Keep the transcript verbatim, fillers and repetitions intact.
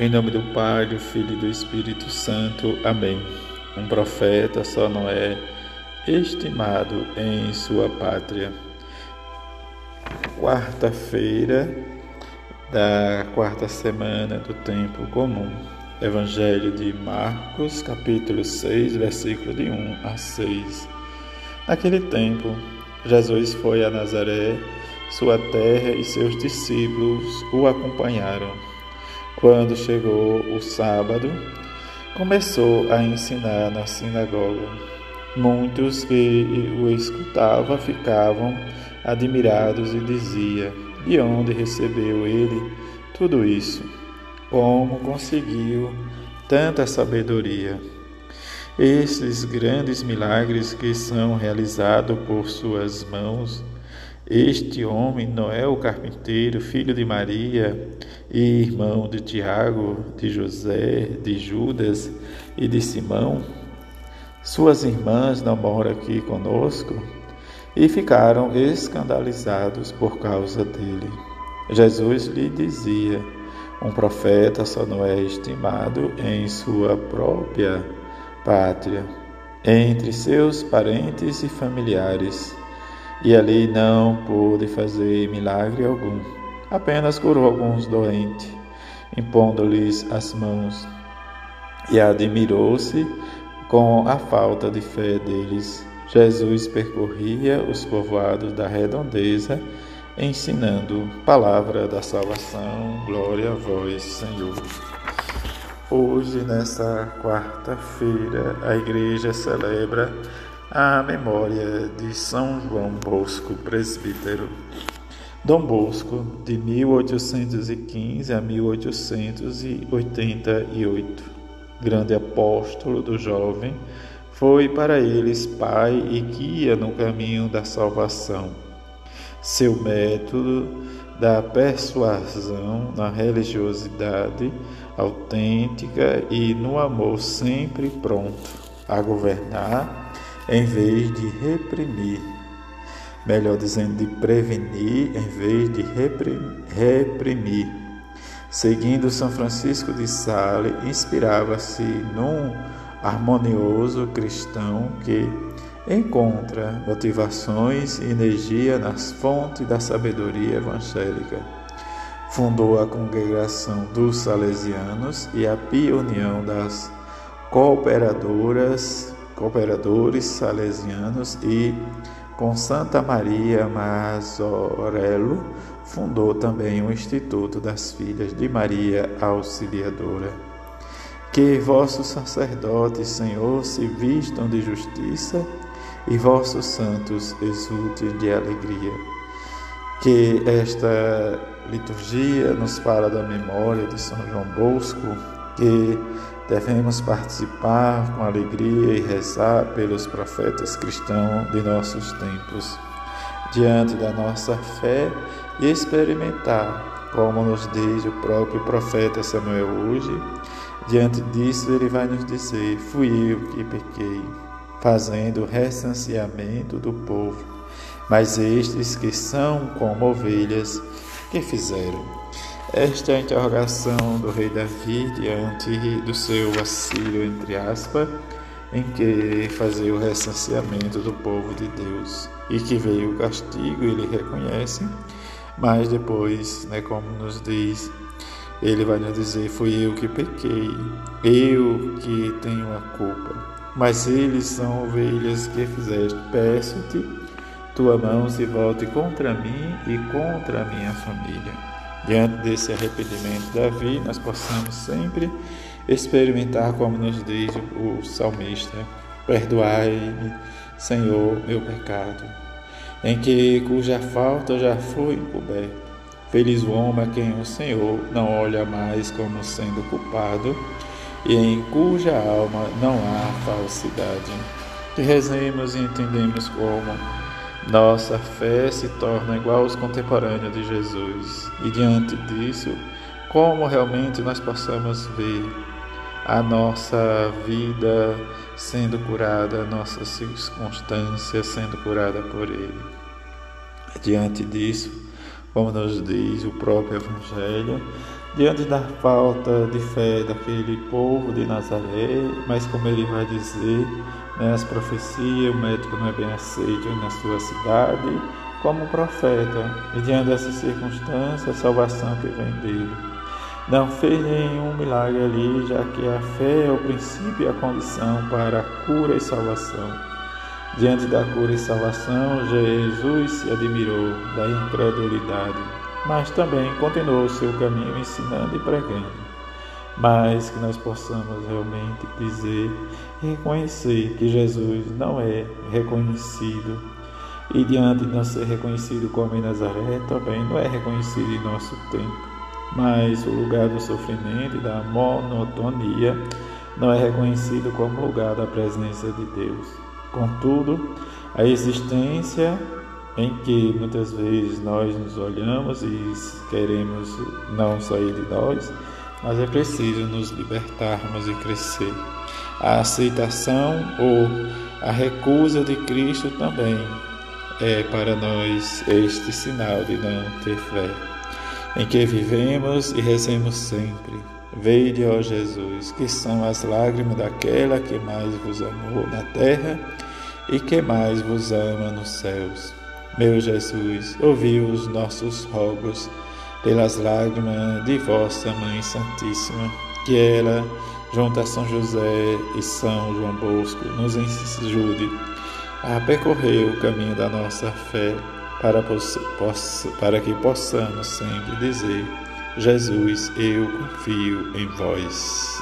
Em nome do Pai, do Filho e do Espírito Santo. Amém. Um profeta só não é estimado em sua pátria. Quarta-feira da quarta semana do tempo comum. Evangelho de Marcos, capítulo seis, versículo de um a seis. Naquele tempo, Jesus foi a Nazaré, sua terra, e seus discípulos o acompanharam. Quando chegou o sábado, começou a ensinar na sinagoga. Muitos que o escutavam ficavam admirados e diziam: de onde recebeu ele tudo isso? Como conseguiu tanta sabedoria? Esses grandes milagres que são realizados por suas mãos. Este homem não é o carpinteiro, filho de Maria e irmão de Tiago, de José, de Judas e de Simão? Suas irmãs não moram aqui conosco? E ficaram escandalizados por causa dele. Jesus lhe dizia: um profeta só não é estimado em sua própria pátria, entre seus parentes e familiares. E ali não pôde fazer milagre algum. Apenas curou alguns doentes, impondo-lhes as mãos, e admirou-se com a falta de fé deles. Jesus percorria os povoados da redondeza, ensinando. Palavra da salvação, glória a vós, Senhor. Hoje, nesta quarta-feira, a igreja celebra a memória de São João Bosco, presbítero. Dom Bosco, de mil oitocentos e quinze a mil oitocentos e oitenta e oito, grande apóstolo do jovem, foi para eles pai e guia no caminho da salvação. Seu método da persuasão na religiosidade autêntica e no amor sempre pronto a governar em vez de reprimir, melhor dizendo, de prevenir em vez de reprimir. Seguindo São Francisco de Sales, inspirava-se num harmonioso cristão que encontra motivações e energia nas fontes da sabedoria evangélica. Fundou a Congregação dos Salesianos e a Pia União das cooperadoras cooperadores salesianos e, com Santa Maria Mazzarello, fundou também o Instituto das Filhas de Maria Auxiliadora. Que vossos sacerdotes, Senhor, se vistam de justiça e vossos santos exultem de alegria. Que esta liturgia nos fala da memória de São João Bosco, que devemos participar com alegria e rezar pelos profetas cristãos de nossos tempos, diante da nossa fé, e experimentar, como nos diz o próprio profeta Samuel hoje. Diante disso, ele vai nos dizer: fui eu que pequei, fazendo o recenseamento do povo, mas estes que são como ovelhas, que fizeram? Esta é a interrogação do rei Davi diante do seu assírio, entre aspas, em que fazia o recenseamento do povo de Deus, e que veio o castigo, ele reconhece, mas depois, né, como nos diz, ele vai nos dizer: fui eu que pequei, eu que tenho a culpa. Mas eles são ovelhas que fizeste. Peço-te, tua mão se volte contra mim e contra a minha família. Diante desse arrependimento, Davi, nós possamos sempre experimentar, como nos diz o salmista: perdoai-me, Senhor, meu pecado, em que cuja falta já foi encoberta. Feliz o homem a quem o Senhor não olha mais como sendo culpado e em cuja alma não há falsidade. Que rezemos e entendemos como nossa fé se torna igual aos contemporâneos de Jesus. E diante disso, como realmente nós possamos ver a nossa vida sendo curada, a nossa circunstância sendo curada por Ele. Diante disso, como nos diz o próprio Evangelho, diante da falta de fé daquele povo de Nazaré, mas como ele vai dizer, né, as profecias, o médico não é bem aceito na sua cidade como profeta, e diante dessas circunstâncias, a salvação que vem dele. Não fez nenhum milagre ali, já que a fé é o princípio e a condição para a cura e salvação. Diante da cura e salvação, Jesus se admirou da incredulidade, mas também continuou o seu caminho ensinando e pregando. Mas que nós possamos realmente dizer, reconhecer que Jesus não é reconhecido, e diante de não ser reconhecido como em Nazaré, também não é reconhecido em nosso tempo. Mas o lugar do sofrimento e da monotonia não é reconhecido como lugar da presença de Deus. Contudo, a existência em que muitas vezes nós nos olhamos e queremos não sair de nós, mas é preciso nos libertarmos e crescer. A aceitação ou a recusa de Cristo também é para nós este sinal de não ter fé, em que vivemos e rezemos sempre. Vede, ó Jesus, que são as lágrimas daquela que mais vos amou na terra e que mais vos ama nos céus. Meu Jesus, ouvi os nossos rogos pelas lágrimas de vossa Mãe Santíssima, que ela, junto a São José e São João Bosco, nos ajude a percorrer o caminho da nossa fé, Para, poss- poss- para que possamos sempre dizer: Jesus, eu confio em vós.